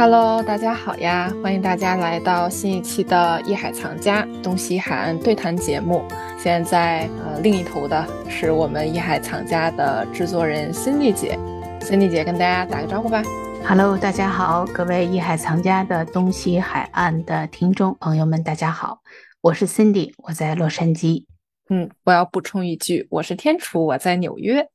Hello， 大家好呀，欢迎大家来到新一期的艺海藏家东西海岸对谈节目。现在另一头的是我们艺海藏家的制作人 Cindy 姐。Cindy 姐跟大家打个招呼吧。Hello， 大家好，各位艺海藏家的东西海岸的听众朋友们，大家好，我是 Cindy， 我在洛杉矶。我要补充一句，我是天楚，我在纽约。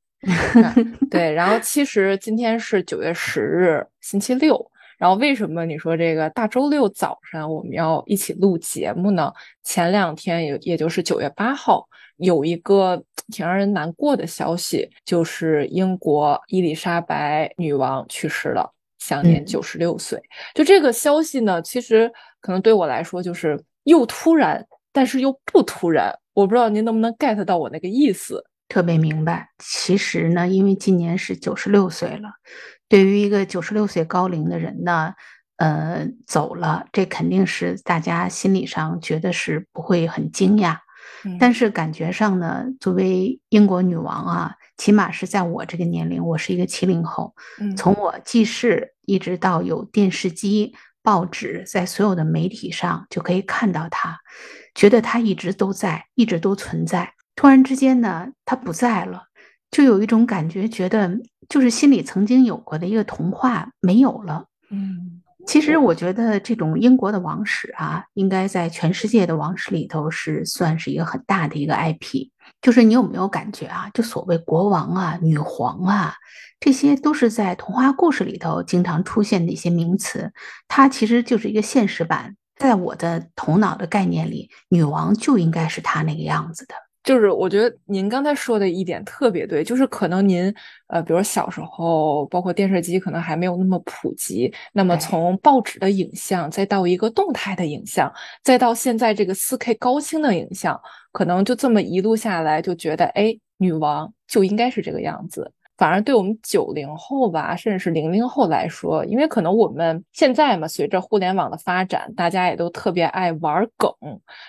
对，然后其实今天是9月10日星期六，然后为什么你说这个大周六早上我们要一起录节目呢？前两天也就是9月8号有一个挺让人难过的消息，就是英国伊丽莎白女王去世了，享年96岁。就这个消息呢，其实可能对我来说就是又突然但是又不突然，我不知道您能不能 get 到我那个意思。特别明白。其实呢，因为今年是96岁了，对于一个96岁高龄的人呢，走了，这肯定是大家心理上觉得是不会很惊讶，但是感觉上呢，作为英国女王啊，起码是在我这个年龄，我是一个70后，从我记事一直到有电视机报纸，在所有的媒体上就可以看到她，觉得她一直都在，一直都存在。突然之间呢，他不在了，就有一种感觉，觉得就是心里曾经有过的一个童话没有了。其实我觉得这种英国的王室啊，应该在全世界的王室里头是算是一个很大的一个 IP。 就是你有没有感觉啊，就所谓国王啊、女皇啊，这些都是在童话故事里头经常出现的一些名词，它其实就是一个现实版。在我的头脑的概念里，女王就应该是她那个样子的。就是我觉得您刚才说的一点特别对，就是可能您比如小时候，包括电视机可能还没有那么普及，那么从报纸的影像再到一个动态的影像，再到现在这个 4K 高清的影像，可能就这么一路下来就觉得，哎，女王就应该是这个样子。反而对我们90后吧，甚至是00后来说，因为可能我们现在嘛，随着互联网的发展，大家也都特别爱玩梗，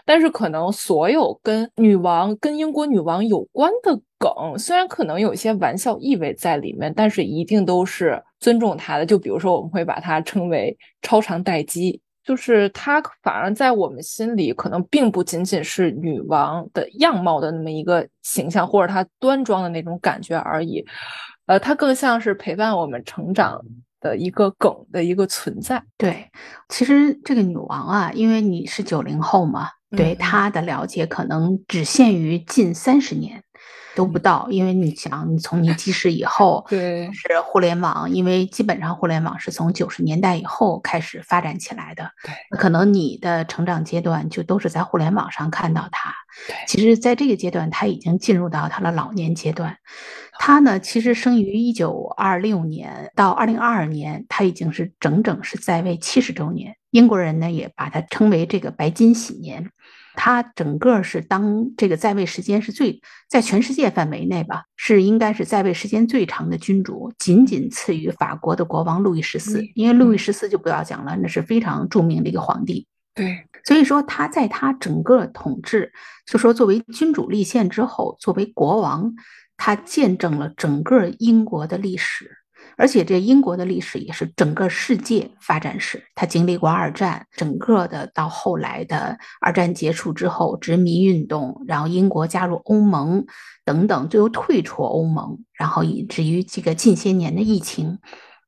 但是可能所有跟女王、跟英国女王有关的梗，虽然可能有一些玩笑意味在里面，但是一定都是尊重她的。就比如说我们会把她称为超长待机，就是她反而在我们心里可能并不仅仅是女王的样貌的那么一个形象，或者她端庄的那种感觉而已，她更像是陪伴我们成长的一个梗的一个存在。对，其实这个女王啊，因为你是90后嘛，对她的了解可能只限于近30年都不到，因为你想，你从你记事以后，对，是互联网，因为基本上互联网是从90年代以后开始发展起来的，对，可能你的成长阶段就都是在互联网上看到它。其实在这个阶段，他已经进入到他的老年阶段。他呢，其实生于1926年到2022年，他已经是整整是在位70周年。英国人呢，也把它称为这个白金禧年。他整个是当这个在位时间是最，在全世界范围内吧，是应该是在位时间最长的君主，仅仅次于法国的国王路易14。因为路易14就不要讲了，那是非常著名的一个皇帝。对，所以说他在他整个统治，就说作为君主立宪之后，作为国王，他见证了整个英国的历史，而且这英国的历史也是整个世界发展史。他经历过二战，整个的到后来的二战结束之后，殖民运动，然后英国加入欧盟等等，最后退出欧盟，然后以至于这个近些年的疫情，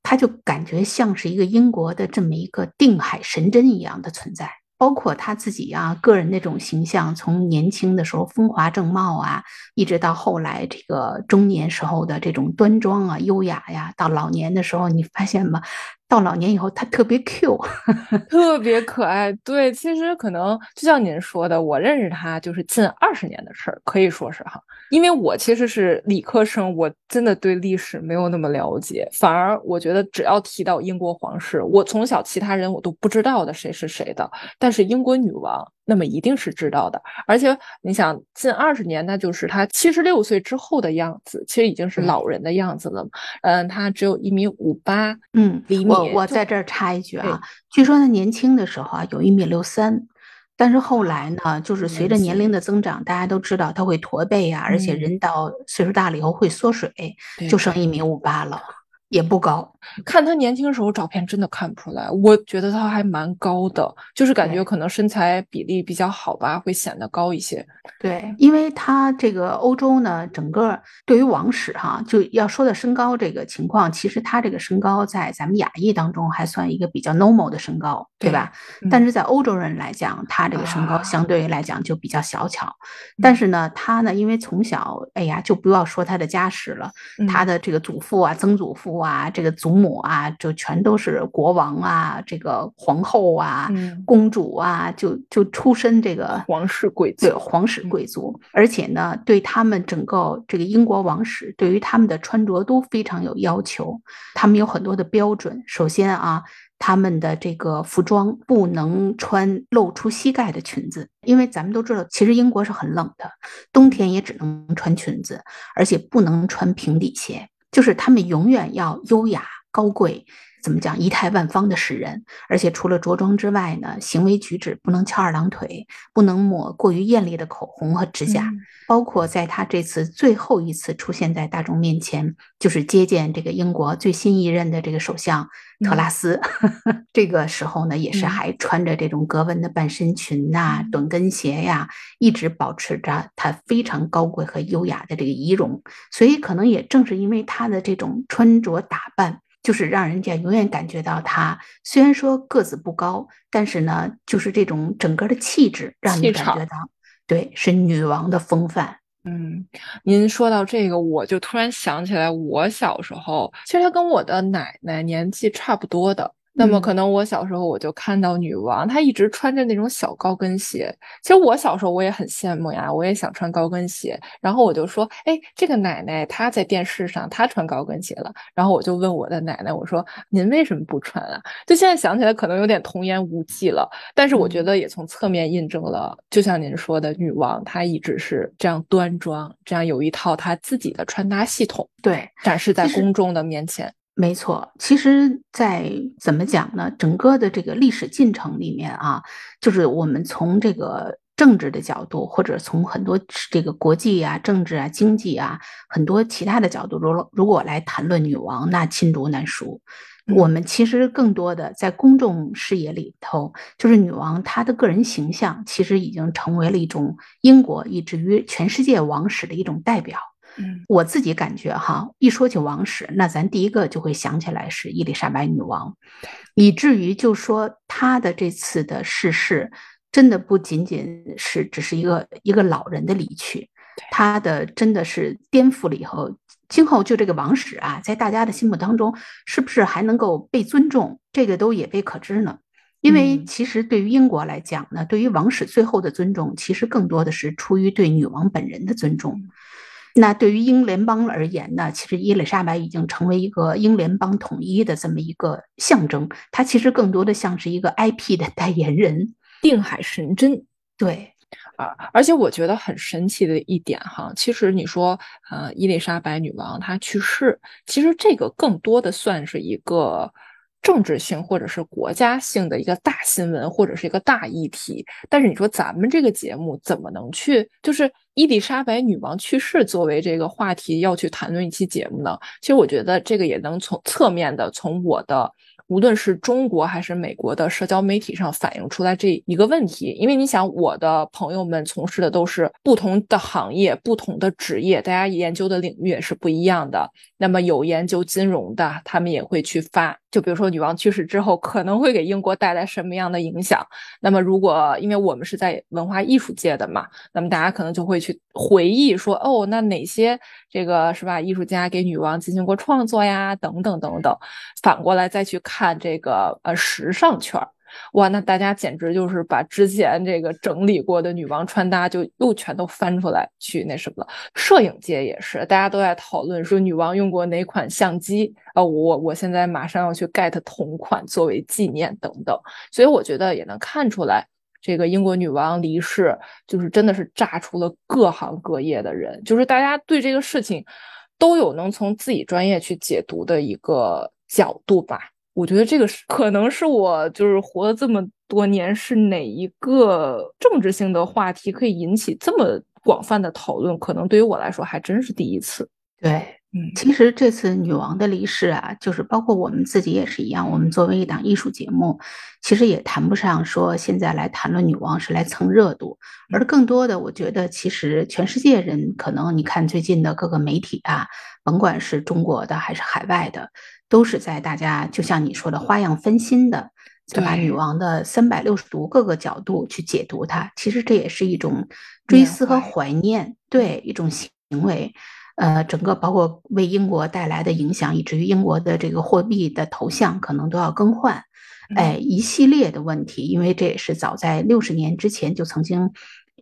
他就感觉像是一个英国的这么一个定海神针一样的存在。包括他自己啊，个人那种形象，从年轻的时候风华正茂啊，一直到后来这个中年时候的这种端庄啊、优雅呀，到老年的时候，你发现吗？到老年以后他特别 Q， 特别可爱。对，其实可能就像您说的，我认识他就是近20年的事儿，可以说是哈。因为我其实是理科生，我真的对历史没有那么了解，反而我觉得只要提到英国皇室，我从小其他人我都不知道的谁是谁的，但是英国女王那么一定是知道的。而且你想近20年，那就是她76岁之后的样子，其实已经是老人的样子了。她只有1.58米。厘米。我在这儿插一句啊，据说她年轻的时候啊有1.63米。但是后来呢，就是随着年龄的增长，大家都知道她会驼背啊，而且人到岁数大了以后会缩水，就剩1.58米了。也不高，看他年轻的时候照片真的看不出来，我觉得他还蛮高的，就是感觉可能身材比例比较好吧，会显得高一些。对，因为他这个欧洲呢，整个对于王室哈，就要说的身高这个情况，其实他这个身高在咱们亚裔当中还算一个比较 normal 的身高， 对吧、嗯？但是在欧洲人来讲，他这个身高相对来讲就比较小巧。啊、但是呢，他呢，因为从小，哎呀，就不要说他的家世了，嗯、他的这个祖父啊、曾祖父啊，这个祖母啊，就全都是国王啊，这个皇后啊、嗯、公主啊，就出身这个皇室贵族，对，皇室贵族、嗯。而且呢，对他们整个这个英国王室，对于他们的穿着都非常有要求，他们有很多的标准。首先啊，他们的这个服装不能穿露出膝盖的裙子，因为咱们都知道其实英国是很冷的，冬天也只能穿裙子，而且不能穿平底鞋，就是他们永远要优雅高贵，怎么讲，仪态万方的使人。而且除了着装之外呢，行为举止不能翘二郎腿，不能抹过于艳丽的口红和指甲、嗯、包括在他这次最后一次出现在大众面前，就是接见这个英国最新一任的这个首相特拉斯、嗯、这个时候呢也是还穿着这种格纹的半身裙啊、嗯、短跟鞋呀、啊，一直保持着他非常高贵和优雅的这个仪容。所以可能也正是因为他的这种穿着打扮，就是让人家永远感觉到他虽然说个子不高，但是呢就是这种整个的气质让你感觉到，对，是女王的风范。嗯，您说到这个我就突然想起来，我小时候其实他跟我的奶奶年纪差不多的，那么可能我小时候我就看到女王、嗯、她一直穿着那种小高跟鞋，其实我小时候我也很羡慕呀，我也想穿高跟鞋，然后我就说，哎，这个奶奶她在电视上她穿高跟鞋了，然后我就问我的奶奶，我说您为什么不穿啊？就现在想起来可能有点童言无忌了，但是我觉得也从侧面印证了、嗯、就像您说的，女王她一直是这样端庄，这样有一套她自己的穿搭系统，对，展示在公众的面前。没错，其实在怎么讲呢，整个的这个历史进程里面啊，就是我们从这个政治的角度，或者从很多这个国际啊、政治啊、经济啊很多其他的角度，如果来谈论女王，那罄竹难书。我们其实更多的在公众视野里头，就是女王她的个人形象其实已经成为了一种英国以至于全世界王室的一种代表。我自己感觉哈，一说起王室，那咱第一个就会想起来是伊丽莎白女王，以至于就说她的这次的逝世，真的不仅仅是只是一个老人的离去，她的真的是颠覆了以后，今后就这个王室啊，在大家的心目当中是不是还能够被尊重，这个都也未可知呢。因为其实对于英国来讲呢，对于王室最后的尊重，其实更多的是出于对女王本人的尊重。那对于英联邦而言呢，其实伊丽莎白已经成为一个英联邦统一的这么一个象征，它其实更多的像是一个 IP 的代言人，定海神针。对啊，而且我觉得很神奇的一点哈，其实你说伊丽莎白女王她去世，其实这个更多的算是一个政治性或者是国家性的一个大新闻，或者是一个大议题。但是你说咱们这个节目怎么能去，就是伊丽莎白女王去世作为这个话题要去谈论一期节目呢？其实我觉得这个也能从侧面的，从我的无论是中国还是美国的社交媒体上反映出来这一个问题。因为你想，我的朋友们从事的都是不同的行业、不同的职业，大家研究的领域也是不一样的。那么有研究金融的，他们也会去发，就比如说女王去世之后可能会给英国带来什么样的影响。那么如果因为我们是在文化艺术界的嘛，那么大家可能就会去回忆说，哦，那哪些这个是吧，艺术家给女王进行过创作呀，等等等等。反过来再去看这个时尚圈，哇，那大家简直就是把之前这个整理过的女王穿搭就又全都翻出来去那什么了。摄影界也是，大家都在讨论说女王用过哪款相机啊，我现在马上要去 get 同款作为纪念等等。所以我觉得也能看出来，这个英国女王离世就是真的是炸出了各行各业的人，就是大家对这个事情都有能从自己专业去解读的一个角度吧。我觉得这个可能是我就是活了这么多年，是哪一个政治性的话题可以引起这么广泛的讨论，可能对于我来说还真是第一次。对，嗯其实这次女王的离世啊，就是包括我们自己也是一样，我们作为一档艺术节目，其实也谈不上说现在来谈论女王是来蹭热度，而更多的我觉得其实全世界人可能你看最近的各个媒体啊，甭管是中国的还是海外的，都是在大家就像你说的花样翻新的，就把女王的360度各个角度去解读它，其实这也是一种追思和怀念，对一种行为。整个包括为英国带来的影响，以至于英国的这个货币的头像可能都要更换，哎，一系列的问题，因为这也是早在60年之前就曾经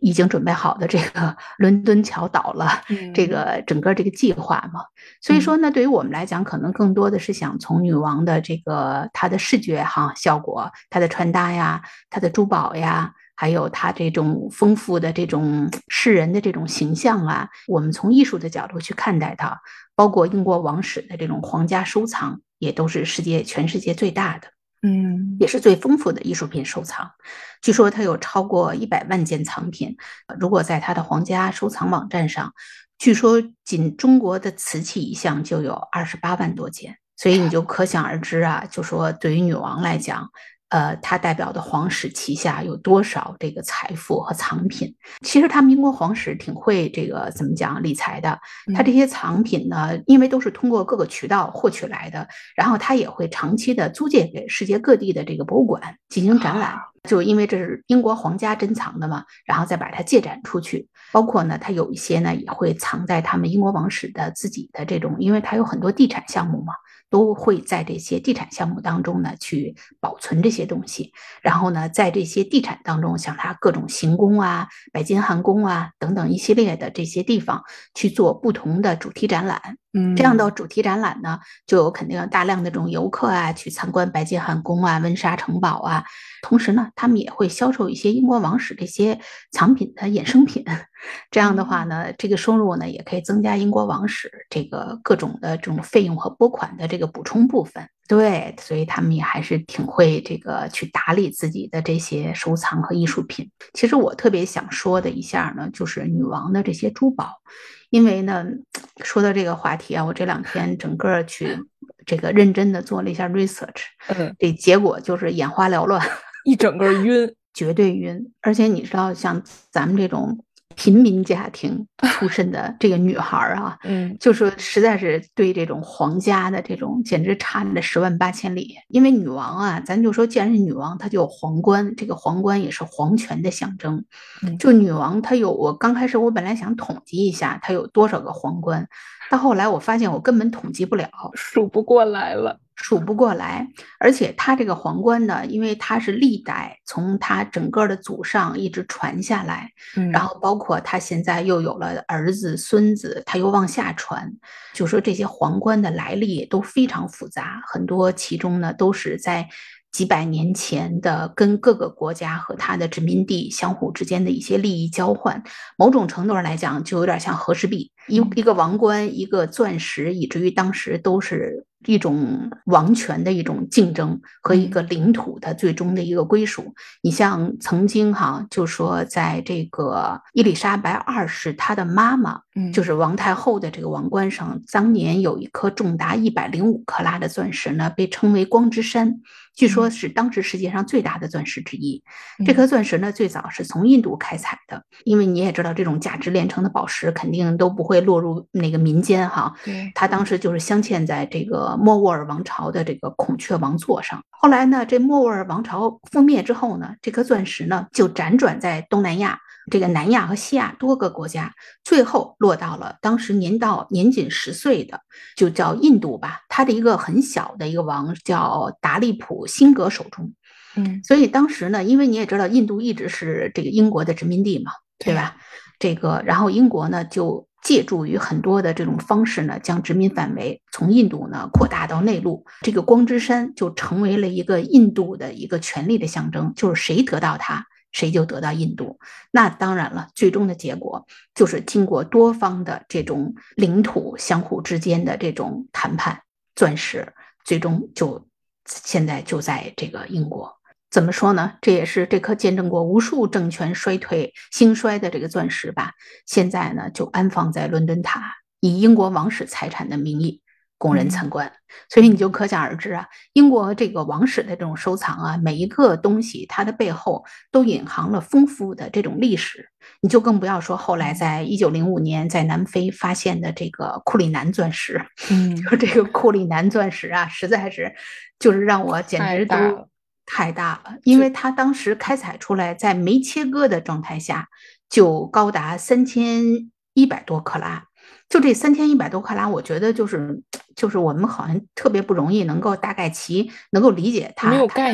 已经准备好的这个伦敦桥倒了，这个整个这个计划嘛。所以说呢，对于我们来讲，可能更多的是想从女王的这个她的视觉哈效果、她的穿搭呀、她的珠宝呀。还有他这种丰富的这种世人的这种形象啊，我们从艺术的角度去看待它，包括英国王室的这种皇家收藏，也都是全世界最大的，也是最丰富的艺术品收藏。据说它有超过100万件藏品，如果在它的皇家收藏网站上，据说仅中国的瓷器一项就有28万多件，所以你就可想而知啊，就说对于女王来讲。他代表的皇室旗下有多少这个财富和藏品？其实他英国皇室挺会这个怎么讲理财的。他这些藏品呢，因为都是通过各个渠道获取来的，然后他也会长期的租借给世界各地的这个博物馆进行展览。就因为这是英国皇家珍藏的嘛，然后再把它借展出去。包括呢，他有一些呢也会藏在他们英国王室的自己的这种，因为他有很多地产项目嘛。都会在这些地产项目当中呢去保存这些东西，然后呢在这些地产当中，像它各种行宫啊、白金汉宫啊等等一系列的这些地方去做不同的主题展览。这样的主题展览呢，就有肯定有大量的这种游客啊去参观白金汉宫啊、温莎城堡啊，同时呢他们也会销售一些英国王室这些藏品的衍生品，这样的话呢这个收入呢也可以增加英国王室这个各种的这种费用和拨款的这个补充部分。对，所以他们也还是挺会这个去打理自己的这些收藏和艺术品。其实我特别想说的一下呢，就是女王的这些珠宝，因为呢说到这个话题啊，我这两天整个去这个认真的做了一下 research， 这结果就是眼花缭乱，一整个晕，绝对晕。而且你知道，像咱们这种贫民家庭出身的这个女孩啊，就说实在是对这种皇家的这种简直差了10万8千里。因为女王啊，咱就说既然是女王，她就有皇冠，这个皇冠也是皇权的象征。就女王她有，我刚开始我本来想统计一下她有多少个皇冠，到后来我发现我根本统计不了，数不过来。而且他这个皇冠呢，因为他是历代从他整个的祖上一直传下来，然后包括他现在又有了儿子孙子，他又往下传，就说这些皇冠的来历都非常复杂，很多其中呢都是在几百年前的跟各个国家和它的殖民地相互之间的一些利益交换，某种程度上来讲就有点像和氏璧，一个王冠一个钻石，以至于当时都是一种王权的一种竞争和一个领土的最终的一个归属。你像曾经哈，就说在这个伊丽莎白2世她的妈妈，就是王太后的这个王冠上，当年有一颗重达105克拉的钻石呢，被称为光之山，据说是当时世界上最大的钻石之一。这颗钻石呢，最早是从印度开采的，因为你也知道这种价值连城的宝石肯定都不会落入那个民间哈，它当时就是镶嵌在这个莫卧儿王朝的这个孔雀王座上。后来呢，这莫卧儿王朝覆灭之后呢，这颗钻石呢就辗转在东南亚、这个南亚和西亚多个国家，最后落到了当时年仅10岁的，就叫印度吧，他的一个很小的一个王叫达利普辛格手中。所以当时呢，因为你也知道，印度一直是这个英国的殖民地嘛，对吧？这个，然后英国呢就借助于很多的这种方式呢，将殖民范围从印度呢扩大到内陆。这个光之山就成为了一个印度的一个权力的象征，就是谁得到它，谁就得到印度。那当然了，最终的结果就是经过多方的这种领土相互之间的这种谈判，钻石最终就现在就在这个英国。怎么说呢？这也是这颗见证过无数政权衰退兴衰的这个钻石吧，现在呢就安放在伦敦塔以英国王室财产的名义供人参观。所以你就可想而知啊，英国这个王室的这种收藏啊，每一个东西它的背后都隐含了丰富的这种历史。你就更不要说后来在1905年在南非发现的这个库里南钻石，就这个库里南钻石啊，实在是就是让我简直都太大了，因为它当时开采出来在没切割的状态下就高达3100多克拉。就这3100多克拉，我觉得就是我们好像特别不容易能够大概其能够理解它，没有概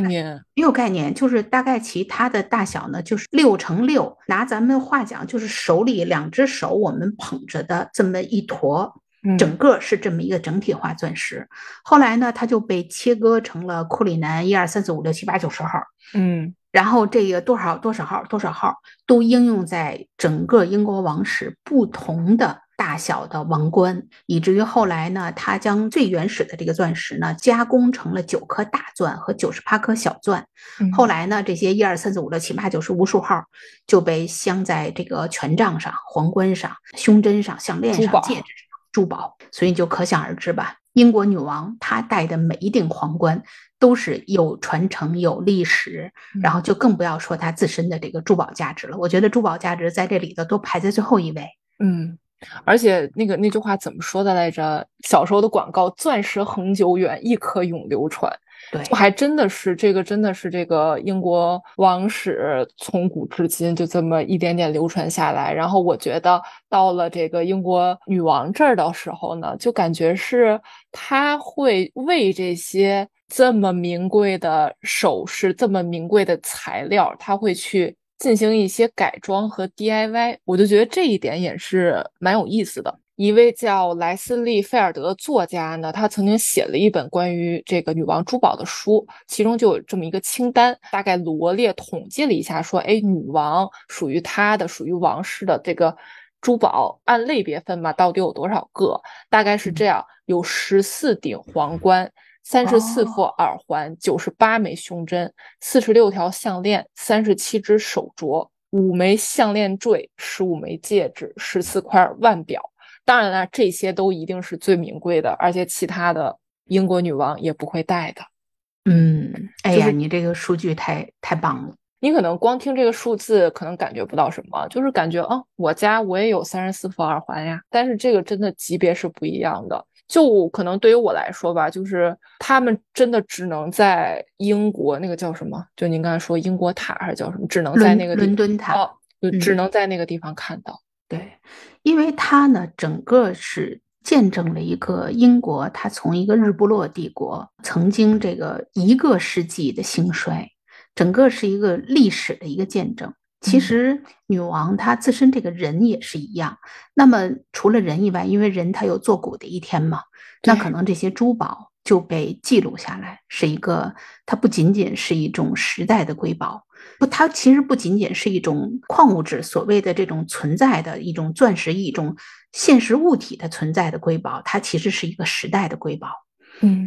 念，就是大概其它的大小呢，就是6x6，拿咱们话讲就是手里两只手我们捧着的这么一坨，整个是这么一个整体化钻石。后来呢，它就被切割成了库里南1、2、3、4、5、6、7、8、9、10号，然后这个多少号都应用在整个英国王室不同的大小的王冠，以至于后来呢，他将最原始的这个钻石呢加工成了9颗大钻和98颗小钻。后来呢，这些1、2、3、4、5、6、7、8、9无数号就被镶在这个权杖上、皇冠上、胸针上、项链上、戒指上、珠宝。所以你就可想而知吧，英国女王她戴的每一顶皇冠都是有传承、有历史，然后就更不要说她自身的这个珠宝价值了。我觉得珠宝价值在这里头都排在最后一位。而且那句话怎么说的来着，小时候的广告，钻石恒久远，一颗永流传。对，我还真的是这个英国王室从古至今就这么一点点流传下来。然后我觉得到了这个英国女王这儿的时候呢，就感觉是她会为这些这么名贵的首饰、这么名贵的材料，她会去进行一些改装和 DIY。 我就觉得这一点也是蛮有意思的。一位叫莱斯利·菲尔德作家呢，他曾经写了一本关于这个女王珠宝的书，其中就有这么一个清单，大概罗列统计了一下，说女王属于王室的这个珠宝按类别分嘛，到底有多少个，大概是这样，有14顶皇冠、34副耳环、98枚胸针、46条项链、37只手镯、5枚项链坠、15枚戒指、14块腕表。当然了，这些都一定是最名贵的，而且其他的英国女王也不会戴的。你这个数据太棒了。你可能光听这个数字可能感觉不到什么，就是感觉我也有34副耳环呀，但是这个真的级别是不一样的。就可能对于我来说吧，就是他们真的只能在英国那个叫什么，就您刚才说英国塔还是叫什么，只能在那个伦敦塔，只能在那个地方看到。对，因为它呢整个是见证了一个英国它从一个日不落帝国曾经这个一个世纪的兴衰，整个是一个历史的一个见证。其实女王她自身这个人也是一样，那么除了人以外，因为人她有作古的一天嘛，那可能这些珠宝就被记录下来，是一个，它不仅仅是一种时代的瑰宝，它其实不仅仅是一种矿物质，所谓的这种存在的一种钻石，一种现实物体的存在的瑰宝，它其实是一个时代的瑰宝。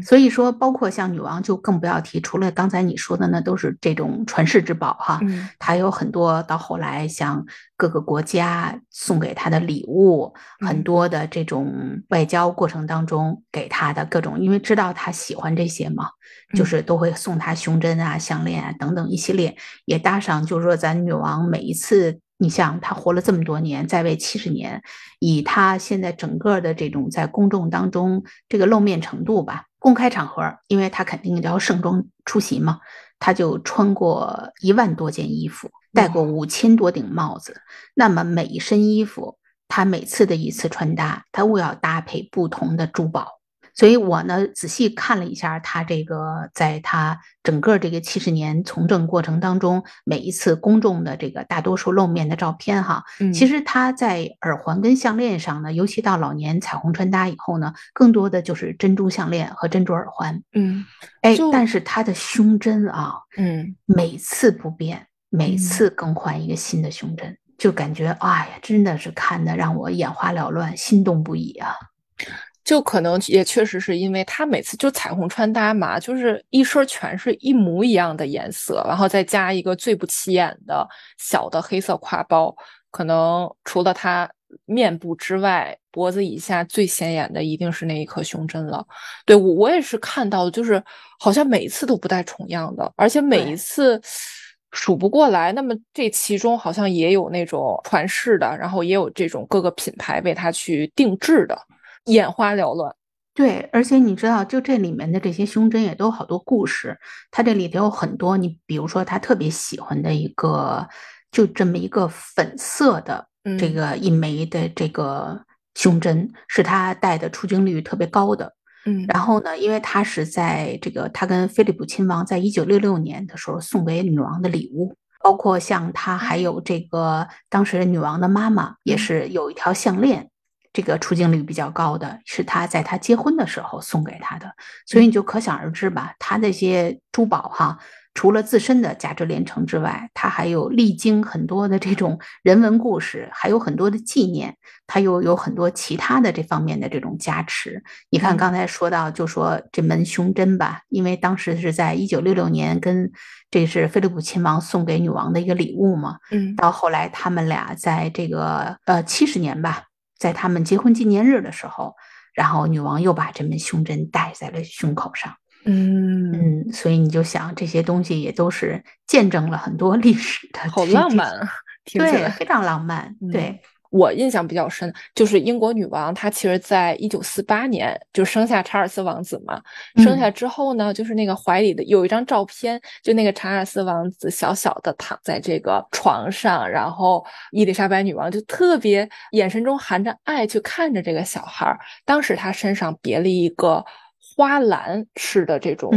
所以说包括像女王就更不要提，除了刚才你说的呢都是这种传世之宝哈，它有很多到后来像各个国家送给她的礼物，很多的这种外交过程当中给她的各种，因为知道她喜欢这些嘛，就是都会送她胸针啊、项链啊等等一系列，也搭上就是说咱女王每一次，你像她活了这么多年，在位70年，以她现在整个的这种在公众当中这个露面程度吧，公开场合，因为她肯定要盛装出席嘛，她就穿过1万多件衣服，戴过5000多顶帽子，那么每一身衣服，她每次的一次穿搭，她又要搭配不同的珠宝。所以我呢仔细看了一下他这个在他整个这个70年从政过程当中每一次公众的这个大多数露面的照片哈，其实他在耳环跟项链上呢，尤其到老年彩虹穿搭以后呢，更多的就是珍珠项链和珍珠耳环。但是他的胸针啊，每次不变，每次更换一个新的胸针，就感觉哎呀，真的是看得让我眼花缭乱，心动不已啊。就可能也确实是因为他每次就彩虹穿搭嘛，就是一身全是一模一样的颜色，然后再加一个最不起眼的小的黑色挎包，可能除了他面部之外脖子以下最显眼的一定是那一颗胸针了。对，我也是看到的，就是好像每一次都不带重样的，而且每一次数不过来。那么这其中好像也有那种传世的，然后也有这种各个品牌为它去定制的，眼花缭乱。对，而且你知道就这里面的这些胸针也都有好多故事，它这里头有很多，你比如说他特别喜欢的一个就这么一个粉色的这个一枚的这个胸针是他戴的出镜率特别高的。然后呢，因为他是在这个他跟菲利普亲王在1966年的时候送给女王的礼物，包括像他还有这个当时的女王的妈妈也是有一条项链，这个出镜率比较高的是他在他结婚的时候送给他的。所以你就可想而知吧，他这些珠宝哈，除了自身的价值连城之外，它还有历经很多的这种人文故事，还有很多的纪念，它又有很多其他的这方面的这种加持。你看刚才说到就说这门胸针吧，因为当时是在1966年跟这是菲利普亲王送给女王的一个礼物嘛，到后来他们俩在这个70年吧，在他们结婚纪念日的时候，然后女王又把这门胸针戴在了胸口上。所以你就想这些东西也都是见证了很多历史的，好浪漫啊，听起来对，非常浪漫。对，我印象比较深，就是英国女王她其实在1948年就生下查尔斯王子嘛，生下之后呢，就是那个怀里的有一张照片，就那个查尔斯王子小小的躺在这个床上，然后伊丽莎白女王就特别眼神中含着爱去看着这个小孩，当时她身上别了一个花蓝式的这种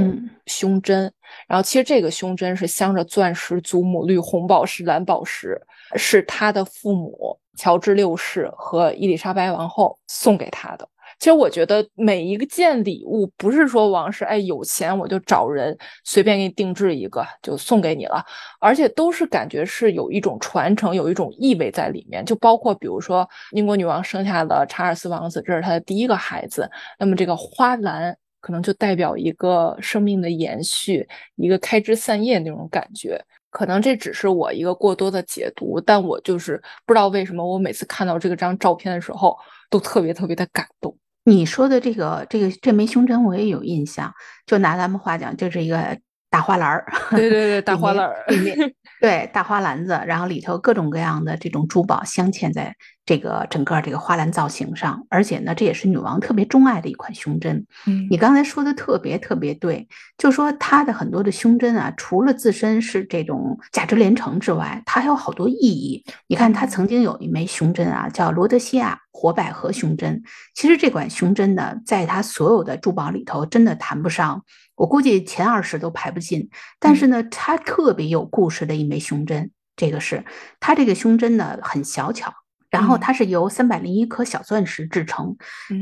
胸针，然后其实这个胸针是镶着钻石、祖母绿、红宝石、蓝宝石，是他的父母乔治六世和伊丽莎白王后送给他的。其实我觉得每一件礼物不是说王室有钱我就找人随便给你定制一个就送给你了，而且都是感觉是有一种传承，有一种意味在里面。就包括比如说英国女王生下了查尔斯王子，这是她的第一个孩子，那么这个花篮可能就代表一个生命的延续，一个开枝散叶那种感觉。可能这只是我一个过多的解读，但我就是不知道为什么我每次看到这个张照片的时候都特别特别的感动。你说的这枚胸针我也有印象，就拿咱们话讲就是一个大花篮。对大花篮对，大花篮子，然后里头各种各样的这种珠宝镶嵌在这个整个这个花篮造型上。而且呢，这也是女王特别钟爱的一款胸针。你刚才说的特别特别对，就说她的很多的胸针啊，除了自身是这种价值连城之外，它还有好多意义。你看她曾经有一枚胸针啊，叫罗德西亚活百合胸针。其实这款胸针呢，在她所有的珠宝里头真的谈不上，我估计前20都排不进，但是呢，它特别有故事的一枚胸针。这个是它这个胸针呢很小巧，然后它是由301颗小钻石制成。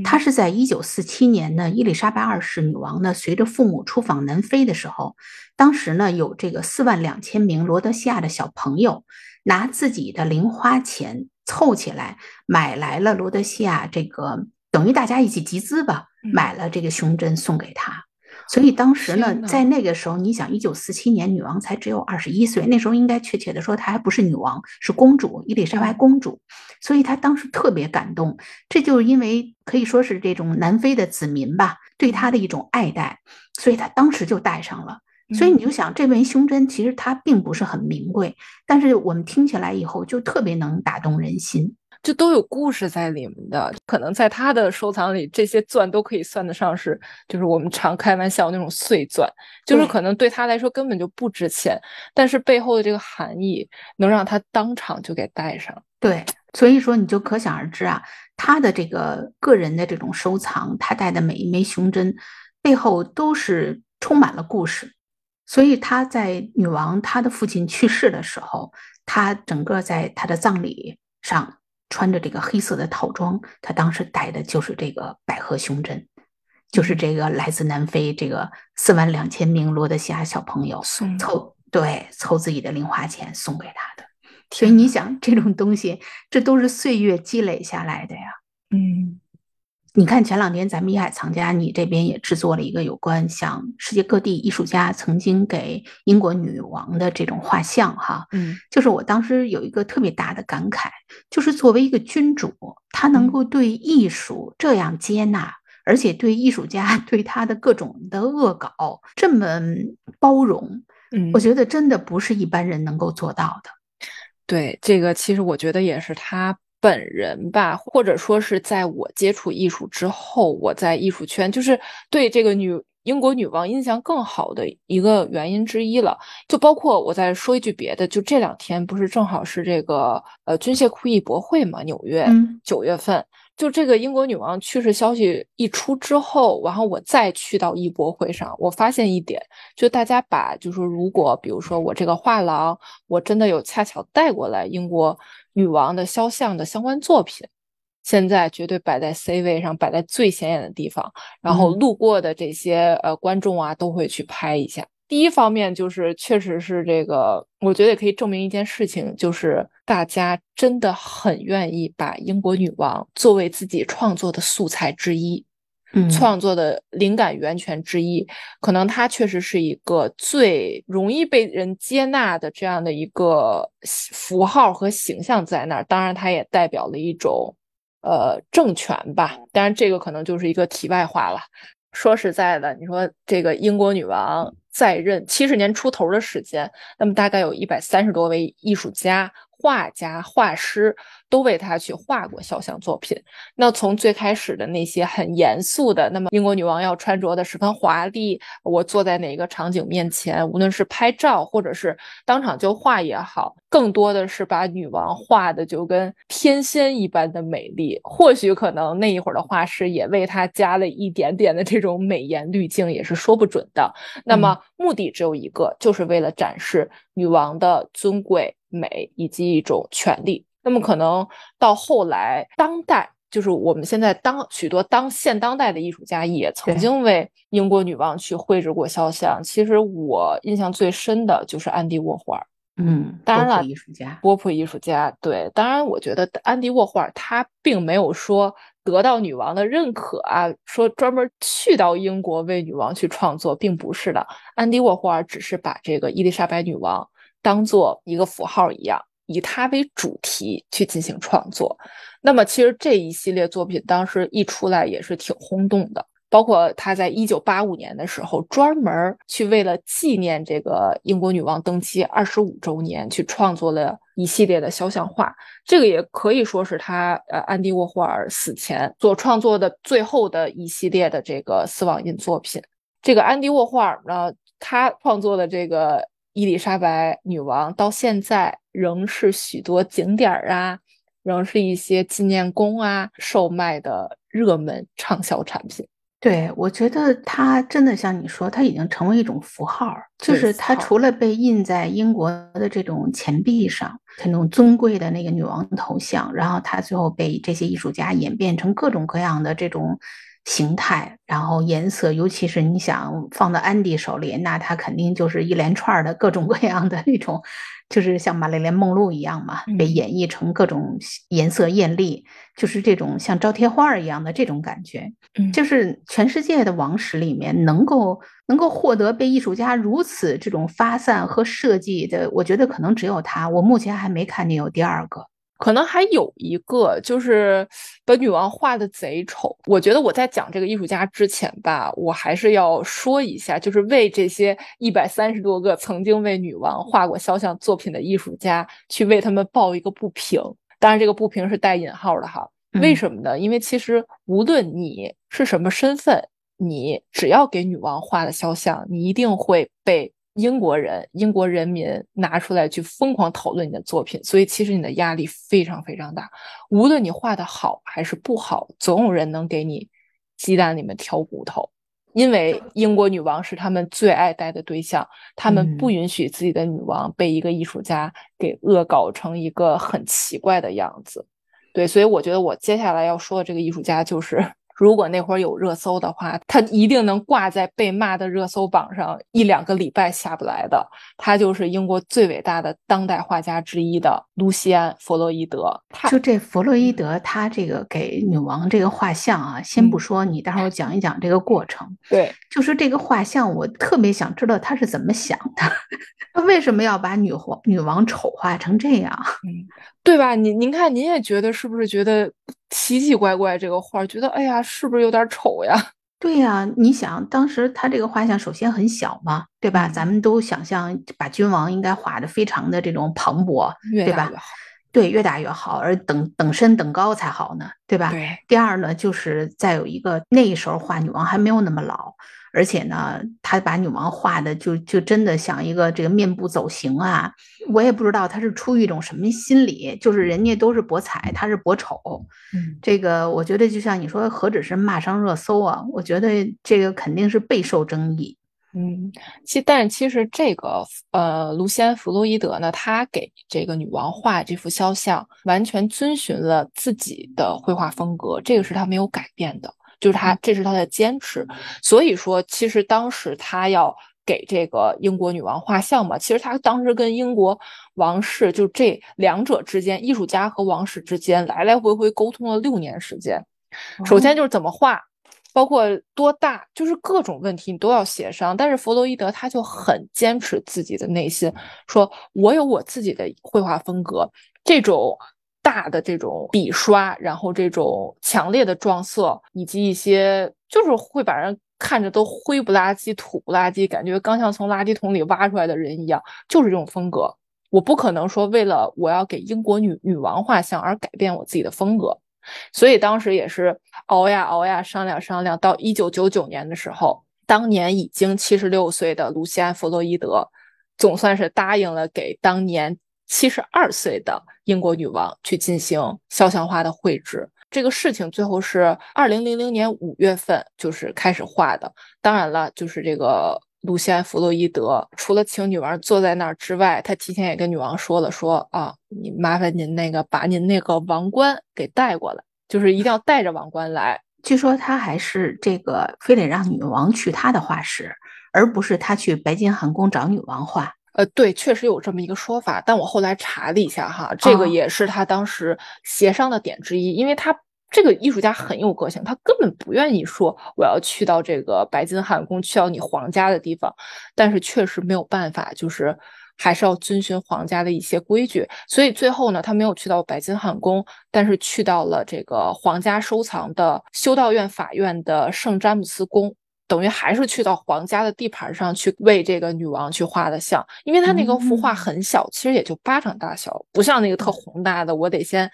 它是在1947年呢，伊丽莎白二世女王呢随着父母出访南非的时候，当时呢有这个42000名罗德西亚的小朋友拿自己的零花钱凑起来买来了罗德西亚这个，等于大家一起集资吧，买了这个胸针送给她。所以当时呢，在那个时候，你想1947年女王才只有21岁，那时候应该确切的说她还不是女王，是公主，伊丽莎白公主。所以她当时特别感动，这就是因为可以说是这种南非的子民吧，对她的一种爱戴，所以她当时就戴上了。所以你就想，这枚胸针其实它并不是很名贵，但是我们听起来以后就特别能打动人心。就都有故事在里面的，可能在他的收藏里，这些钻都可以算得上是，就是我们常开玩笑那种碎钻，就是可能对他来说根本就不值钱，但是背后的这个含义能让他当场就给戴上。对，所以说你就可想而知啊，他的这个个人的这种收藏，他戴的每一枚胸针背后都是充满了故事。所以他在女王他的父亲去世的时候，他整个在他的葬礼上穿着这个黑色的套装，他当时戴的就是这个百合胸针，就是这个来自南非这个42000名罗德西亚小朋友凑自己的零花钱送给他的。所以你想，这种东西这都是岁月积累下来的呀。你看前两天咱们艺海藏家你这边也制作了一个有关像世界各地艺术家曾经给英国女王的这种画像哈，就是我当时有一个特别大的感慨，就是作为一个君主，他能够对艺术这样接纳，而且对艺术家对他的各种的恶搞这么包容，我觉得真的不是一般人能够做到的。对，这个其实我觉得也是他本人吧，或者说是在我接触艺术之后，我在艺术圈就是对这个英国女王印象更好的一个原因之一了。就包括我再说一句别的，就这两天不是正好是这个军械库艺博会嘛，纽约9月份，就这个英国女王去世消息一出之后，然后我再去到艺博会上，我发现一点，就大家把就是如果比如说我这个画廊我真的有恰巧带过来英国女王的肖像的相关作品，现在绝对摆在 C 位上，摆在最显眼的地方，然后路过的这些观众啊都会去拍一下。第一方面就是确实是这个，我觉得也可以证明一件事情，就是大家真的很愿意把英国女王作为自己创作的素材之一，创作的灵感源泉之一，可能它确实是一个最容易被人接纳的这样的一个符号和形象在那儿。当然它也代表了一种政权吧，当然这个可能就是一个题外话了。说实在的，你说这个英国女王在任70年出头的时间，那么大概有130多位艺术家、画家、画师都为她去画过肖像作品。那从最开始的那些很严肃的，那么英国女王要穿着的十分华丽，我坐在哪个场景面前，无论是拍照或者是当场就画也好，更多的是把女王画的就跟天仙一般的美丽。或许可能那一会儿的画师也为她加了一点点的这种美颜滤镜，也是说不准的。那么目的只有一个，就是为了展示女王的尊贵、美以及一种权力。那么可能到后来当代，就是我们现在现当代的艺术家也曾经为英国女王去绘制过肖像。其实我印象最深的就是安迪沃霍尔，当然了，波普艺术家。对，当然我觉得安迪沃霍尔他并没有说得到女王的认可啊，说专门去到英国为女王去创作，并不是的。安迪沃霍尔只是把这个伊丽莎白女王当做一个符号一样，以它为主题去进行创作。那么其实这一系列作品当时一出来也是挺轰动的，包括他在1985年的时候专门去为了纪念这个英国女王登基25周年去创作了一系列的肖像画。这个也可以说是他安迪沃霍尔死前所创作的最后的一系列的这个丝网印作品。这个安迪沃霍尔呢，他创作的这个伊丽莎白女王到现在仍是许多景点啊，仍是一些纪念宫啊售卖的热门畅销产品。对，我觉得它真的像你说，它已经成为一种符号，就是它除了被印在英国的这种钱币上，那种尊贵的那个女王头像，然后它最后被这些艺术家演变成各种各样的这种形态，然后颜色，尤其是你想放到安迪手里，那他肯定就是一连串的各种各样的那种，就是像玛丽莲梦露一样嘛，被演绎成各种颜色艳丽，就是这种像招贴画一样的这种感觉。就是全世界的王室里面能够获得被艺术家如此这种发散和设计的，我觉得可能只有他，我目前还没看见有第二个。可能还有一个就是把女王画的贼丑。我觉得我在讲这个艺术家之前吧，我还是要说一下，就是为这些130多个曾经为女王画过肖像作品的艺术家去为他们抱一个不平。当然这个不平是带引号的哈。为什么呢？因为其实无论你是什么身份，你只要给女王画的肖像，你一定会被英国人民拿出来去疯狂讨论你的作品，所以其实你的压力非常非常大。无论你画的好还是不好，总有人能给你鸡蛋里面挑骨头，因为英国女王是他们最爱戴的对象，他们不允许自己的女王被一个艺术家给恶搞成一个很奇怪的样子。对，所以我觉得我接下来要说的这个艺术家就是如果那会儿有热搜的话，他一定能挂在被骂的热搜榜上一两个礼拜下不来的。他就是英国最伟大的当代画家之一的卢西安·弗洛伊德。就这弗洛伊德他这个给女王这个画像啊，先不说，你待会儿讲一讲这个过程。对，就是这个画像我特别想知道他是怎么想的，他为什么要把女王丑化成这样，对吧？您看您也觉得是不是觉得奇奇怪怪，这个画觉得哎呀是不是有点丑呀？对呀、啊，你想当时他这个画像首先很小嘛，对吧？咱们都想象把君王应该画得非常的这种磅礴，对吧？对，越大越好，而等身等高才好呢，对吧？对。第二呢，就是再有一个，那时候画女王还没有那么老，而且呢，他把女王画的就真的像一个这个面部走形啊，我也不知道他是出于一种什么心理，就是人家都是博彩，他是博丑，这个我觉得就像你说，何止是骂上热搜啊，我觉得这个肯定是备受争议。但是其实这个卢西安·弗洛伊德呢，他给这个女王画这幅肖像完全遵循了自己的绘画风格，这个是他没有改变的，就是他这是他的坚持。所以说其实当时他要给这个英国女王画像嘛，其实他当时跟英国王室，就这两者之间，艺术家和王室之间来来回回沟通了6年时间。首先就是怎么画，包括多大，就是各种问题你都要协商。但是弗洛伊德他就很坚持自己的内心，说我有我自己的绘画风格，这种大的这种笔刷，然后这种强烈的撞色，以及一些就是会把人看着都灰不拉几土不拉几，感觉刚像从垃圾桶里挖出来的人一样，就是这种风格。我不可能说为了我要给英国女王画像而改变我自己的风格。所以当时也是熬呀商量，到1999年的时候，当年已经76岁的卢西安·弗洛伊德总算是答应了给当年72岁的英国女王去进行肖像画的绘制。这个事情最后是2000年5月份就是开始画的。当然了，就是这个卢西安·弗洛伊德除了请女王坐在那儿之外，他提前也跟女王说了，说啊，你麻烦您那个把您那个王冠给带过来，就是一定要带着王冠来。据说他还是这个非得让女王去他的画室，而不是他去白金汉宫找女王画。对，确实有这么一个说法，但我后来查了一下哈，这个也是他当时协商的点之一，因为他这个艺术家很有个性，他根本不愿意说我要去到这个白金汉宫，去到你皇家的地方，但是确实没有办法，就是还是要遵循皇家的一些规矩。所以最后呢，他没有去到白金汉宫，但是去到了这个皇家收藏的修道院法院的圣詹姆斯宫，等于还是去到皇家的地盘上去为这个女王去画的像。因为她那个幅画很小，其实也就巴掌大小，不像那个特宏大的我得先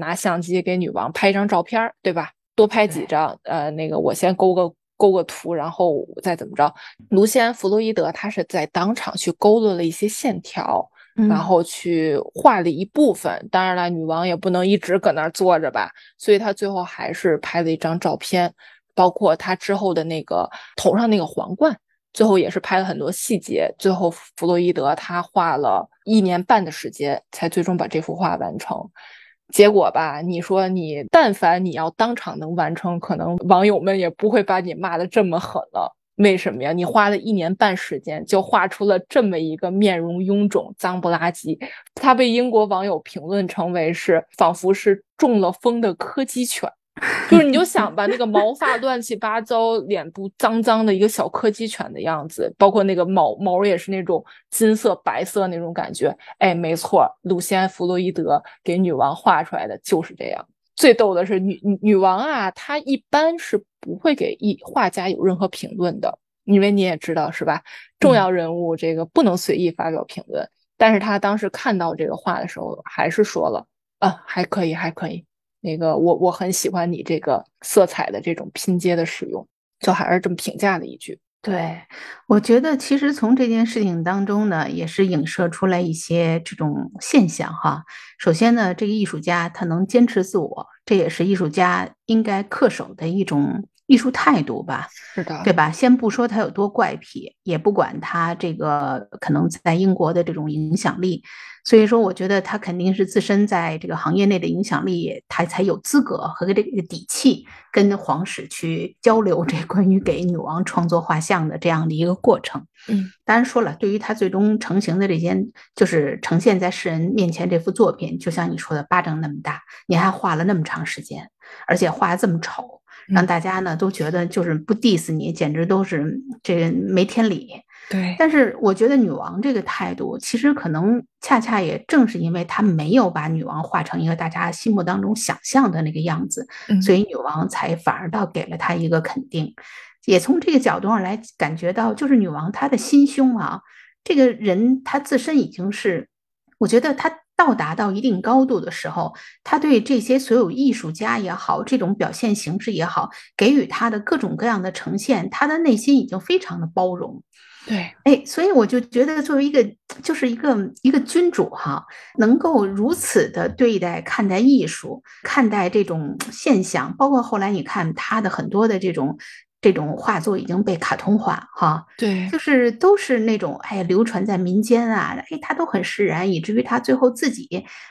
拿相机给女王拍一张照片，对吧？多拍几张，那个我先勾个图，然后再怎么着。卢西安·弗洛伊德他是在当场去勾勒了一些线条，然后去画了一部分。当然了，女王也不能一直搁那儿坐着吧，所以他最后还是拍了一张照片，包括他之后的那个头上那个皇冠，最后也是拍了很多细节。最后弗洛伊德他花了1年半的时间才最终把这幅画完成。结果吧，你说你但凡你要当场能完成，可能网友们也不会把你骂得这么狠了。为什么呀？你花了1年半时间就画出了这么一个面容臃肿脏不拉几，他被英国网友评论成为是仿佛是中了风的柯基犬。就是你就想吧，那个毛发乱七八糟，脸部脏脏的一个小柯基犬的样子，包括那个毛也是那种金色白色那种感觉。哎，没错，卢西安·弗洛伊德给女王画出来的就是这样。最逗的是女王啊，她一般是不会给画家有任何评论的，因为你也知道是吧，重要人物这个不能随意发表评论。但是她当时看到这个画的时候还是说了啊，还可以，那个我很喜欢你这个色彩的这种拼接的使用，就还是这么评价了一句。对，我觉得其实从这件事情当中呢，也是影射出来一些这种现象哈。首先呢，这个艺术家他能坚持自我，这也是艺术家应该恪守的一种艺术态度吧，是的，对吧？先不说他有多怪癖，也不管他这个可能在英国的这种影响力，所以说我觉得他肯定是自身在这个行业内的影响力，他才有资格和这个底气跟皇室去交流这关于给女王创作画像的这样的一个过程。嗯，当然说了，对于他最终成型的这些，就是呈现在世人面前这幅作品，就像你说的，巴掌那么大，你还画了那么长时间，而且画这么丑，让大家呢都觉得就是不 diss 你，简直都是这个没天理。对，但是我觉得女王这个态度其实可能恰恰也正是因为她没有把女王画成一个大家心目当中想象的那个样子，所以女王才反而倒给了她一个肯定。也从这个角度上来感觉到，就是女王她的心胸啊，这个人她自身已经是，我觉得她到达到一定高度的时候，他对这些所有艺术家也好，这种表现形式也好，给予他的各种各样的呈现，他的内心已经非常的包容。对，哎，所以我就觉得作为一个就是一个君主哈，能够如此的对待看待艺术，看待这种现象，包括后来你看他的很多的这种画作已经被卡通化哈，对，就是都是那种哎流传在民间啊，哎他都很释然，以至于他最后自己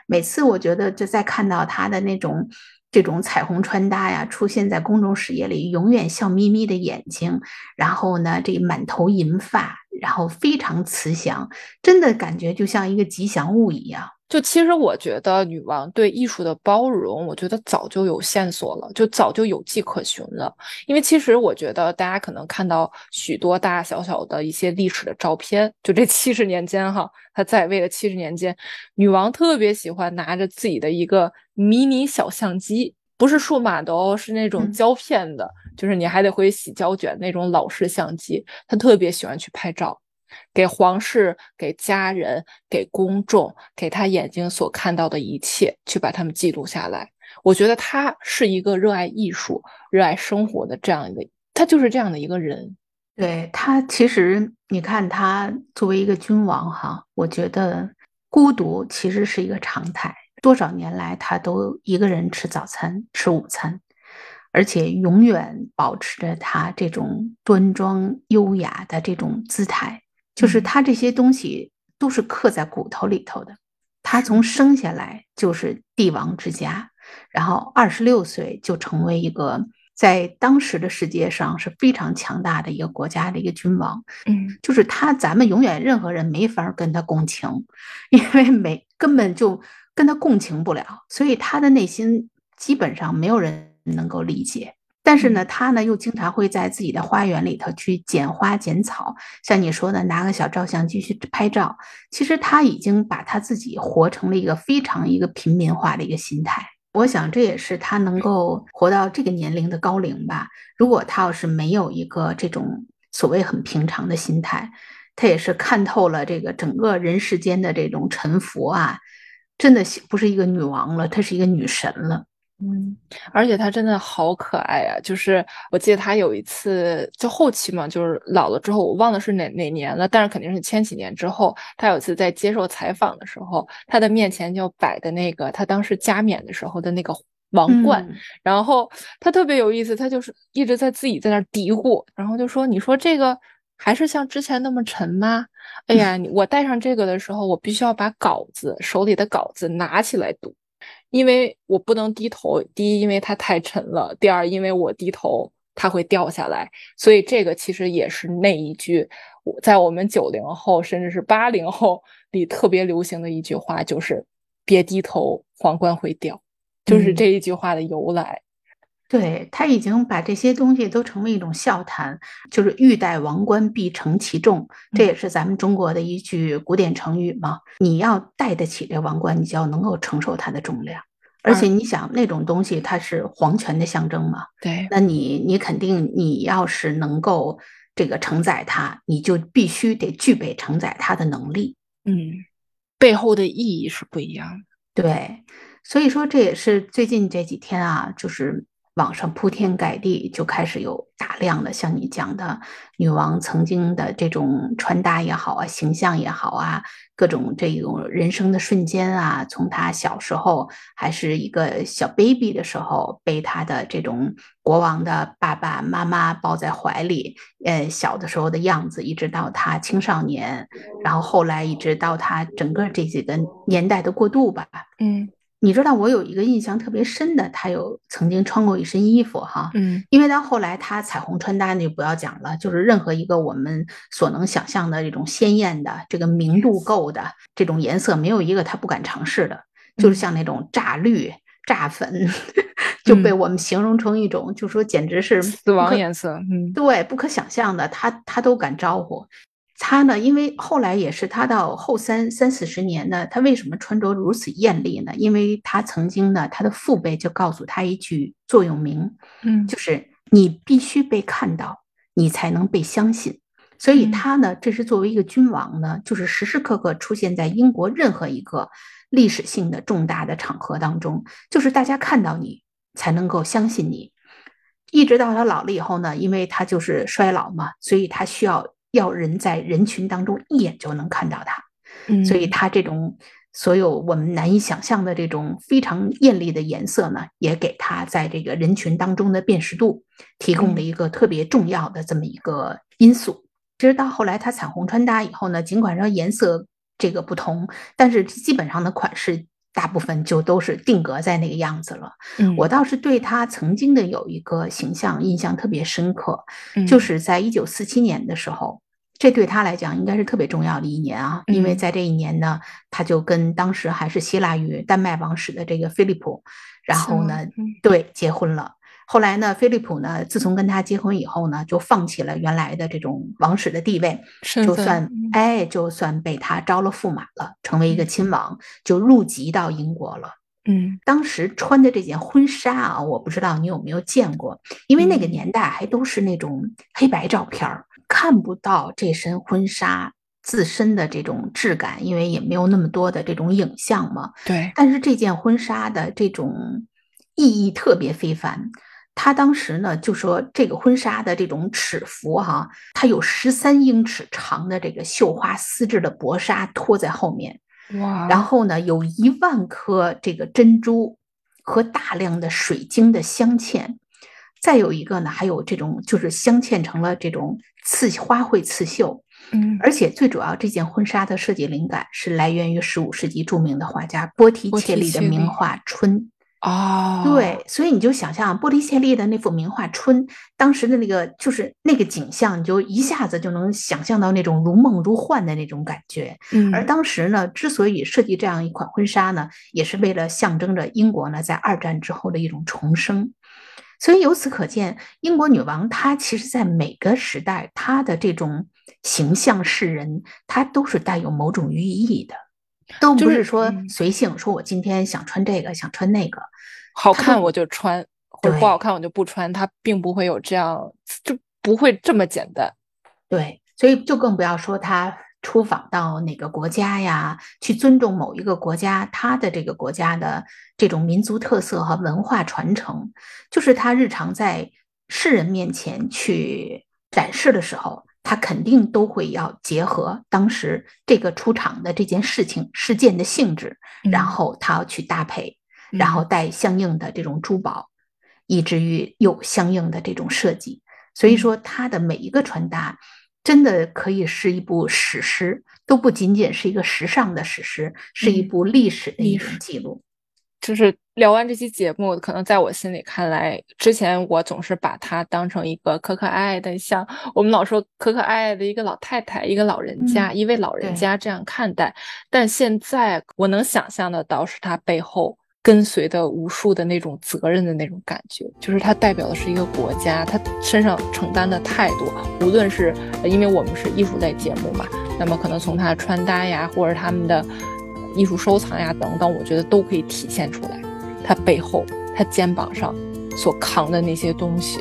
每次我觉得就在看到他的那种这种彩虹穿搭呀出现在公众视野里，永远笑眯眯的眼睛，然后呢这满头银发，然后非常慈祥，真的感觉就像一个吉祥物一样。就其实我觉得女王对艺术的包容，我觉得早就有线索了，就早就有迹可循了。因为其实我觉得大家可能看到许多大大小小的一些历史的照片，就这70年间哈，她在位的70年间，女王特别喜欢拿着自己的一个迷你小相机，不是数码的哦，是那种胶片的，就是你还得回去洗胶卷那种老式相机，她特别喜欢去拍照。给皇室，给家人，给公众，给他眼睛所看到的一切，去把他们记录下来。我觉得他是一个热爱艺术，热爱生活的这样一个，他就是这样的一个人。对，他其实你看他作为一个君王哈，我觉得孤独其实是一个常态，多少年来他都一个人吃早餐吃午餐，而且永远保持着他这种端庄优雅的这种姿态，就是他这些东西都是刻在骨头里头的。他从生下来就是帝王之家，然后26岁就成为一个在当时的世界上是非常强大的一个国家的一个君王。就是他，咱们永远任何人没法跟他共情，因为根本就跟他共情不了，所以他的内心基本上没有人能够理解。但是呢，他呢又经常会在自己的花园里头去剪花剪草，像你说的拿个小照相机去拍照。其实他已经把他自己活成了一个非常一个平民化的一个心态。我想这也是他能够活到这个年龄的高龄吧。如果他要是没有一个这种所谓很平常的心态，他也是看透了这个整个人世间的这种沉浮啊，真的不是一个女王了，她是一个女神了。而且他真的好可爱啊，就是我记得他有一次就后期嘛，就是老了之后我忘了是哪年了，但是肯定是千禧年之后，他有一次在接受采访的时候，他的面前就摆的那个他当时加冕的时候的那个王冠，然后他特别有意思，他就是一直在自己在那嘀咕，然后就说你说这个还是像之前那么沉吗？哎呀，我戴上这个的时候我必须要把稿子手里的稿子拿起来读，因为我不能低头，第一因为它太沉了，第二因为我低头它会掉下来。所以这个其实也是那一句在我们90后甚至是80后里特别流行的一句话，就是别低头皇冠会掉，就是这一句话的由来。对，他已经把这些东西都成为一种笑谈，就是欲戴王冠必承其重，这也是咱们中国的一句古典成语嘛。你要戴得起这王冠，你就要能够承受它的重量。而且你想那种东西它是皇权的象征嘛，对，那你肯定你要是能够这个承载它，你就必须得具备承载它的能力。背后的意义是不一样的。对，所以说这也是最近这几天啊，就是网上铺天盖地就开始有大量的像你讲的女王曾经的这种穿搭也好啊，形象也好啊，各种这种人生的瞬间啊，从她小时候还是一个小 baby 的时候被她的这种国王的爸爸妈妈抱在怀里，小的时候的样子，一直到她青少年，然后后来一直到她整个这几个年代的过渡吧。你知道我有一个印象特别深的，他有曾经穿过一身衣服哈，因为到后来他彩虹穿搭就不要讲了，就是任何一个我们所能想象的这种鲜艳的、这个明度够的这种颜色，没有一个他不敢尝试的，就是像那种炸绿、炸粉就被我们形容成一种，就说简直是死亡颜色，对，不可想象的，他都敢招呼。他呢，因为后来也是他到后三四十年呢，他为什么穿着如此艳丽呢？因为他曾经呢，他的父辈就告诉他一句座右铭，就是你必须被看到，你才能被相信。所以他呢，这是作为一个君王呢，就是时时刻刻出现在英国任何一个历史性的重大的场合当中，就是大家看到你才能够相信你。一直到他老了以后呢，因为他就是衰老嘛，所以他需要人在人群当中一眼就能看到他，所以他这种所有我们难以想象的这种非常艳丽的颜色呢，也给他在这个人群当中的辨识度提供了一个特别重要的这么一个因素。其实到后来他彩虹穿搭以后呢，尽管说颜色这个不同，但是基本上的款式大部分就都是定格在那个样子了。我倒是对他曾经的有一个形象印象特别深刻，就是在1947年的时候，这对他来讲应该是特别重要的一年啊，因为在这一年呢，他就跟当时还是希腊与丹麦王室的这个菲利普，然后呢，对，结婚了。后来呢，菲利普呢，自从跟他结婚以后呢，就放弃了原来的这种王室的地位，就算被他招了驸马了，成为一个亲王，就入籍到英国了。当时穿的这件婚纱啊，我不知道你有没有见过，因为那个年代还都是那种黑白照片，看不到这身婚纱自身的这种质感，因为也没有那么多的这种影像嘛。对。但是这件婚纱的这种意义特别非凡。他当时呢就说这个婚纱的这种尺幅哈，它有13英尺长的这个绣花丝质的薄纱拖在后面，然后呢有1万颗这个珍珠和大量的水晶的镶嵌，再有一个呢还有这种就是镶嵌成了这种花卉刺绣。而且最主要这件婚纱的设计灵感是来源于15世纪著名的画家波提切利的名画《春》。对，所以你就想象波提切利的那幅名画《春》，当时的那个就是那个景象，你就一下子就能想象到那种如梦如幻的那种感觉。而当时呢，之所以设计这样一款婚纱呢，也是为了象征着英国呢在2战之后的一种重生。所以由此可见，英国女王她其实在每个时代，她的这种形象示人，她都是带有某种寓意的。都不是说随性，说我今天想穿这个想穿那个，好看我就穿，或者不好看我就不穿，它并不会有这样，就不会这么简单。对，所以就更不要说他出访到哪个国家呀，去尊重某一个国家，他的这个国家的这种民族特色和文化传承，就是他日常在世人面前去展示的时候，他肯定都会要结合当时这个出场的这件事件的性质，然后他要去搭配，然后带相应的这种珠宝，以至于有相应的这种设计。所以说他的每一个穿搭真的可以是一部史诗，都不仅仅是一个时尚的史诗，是一部历史的一种记录。就是聊完这期节目，可能在我心里看来，之前我总是把她当成一个可可爱爱的，像我们老说可可爱爱的一个老太太，一个老人家，一位老人家这样看待。但现在我能想象得到，是她背后跟随的无数的那种责任的那种感觉，就是她代表的是一个国家，她身上承担的太多，无论是因为我们是艺术类节目嘛，那么可能从她的穿搭呀，或者他们的艺术收藏呀等等，我觉得都可以体现出来他背后他肩膀上所扛的那些东西。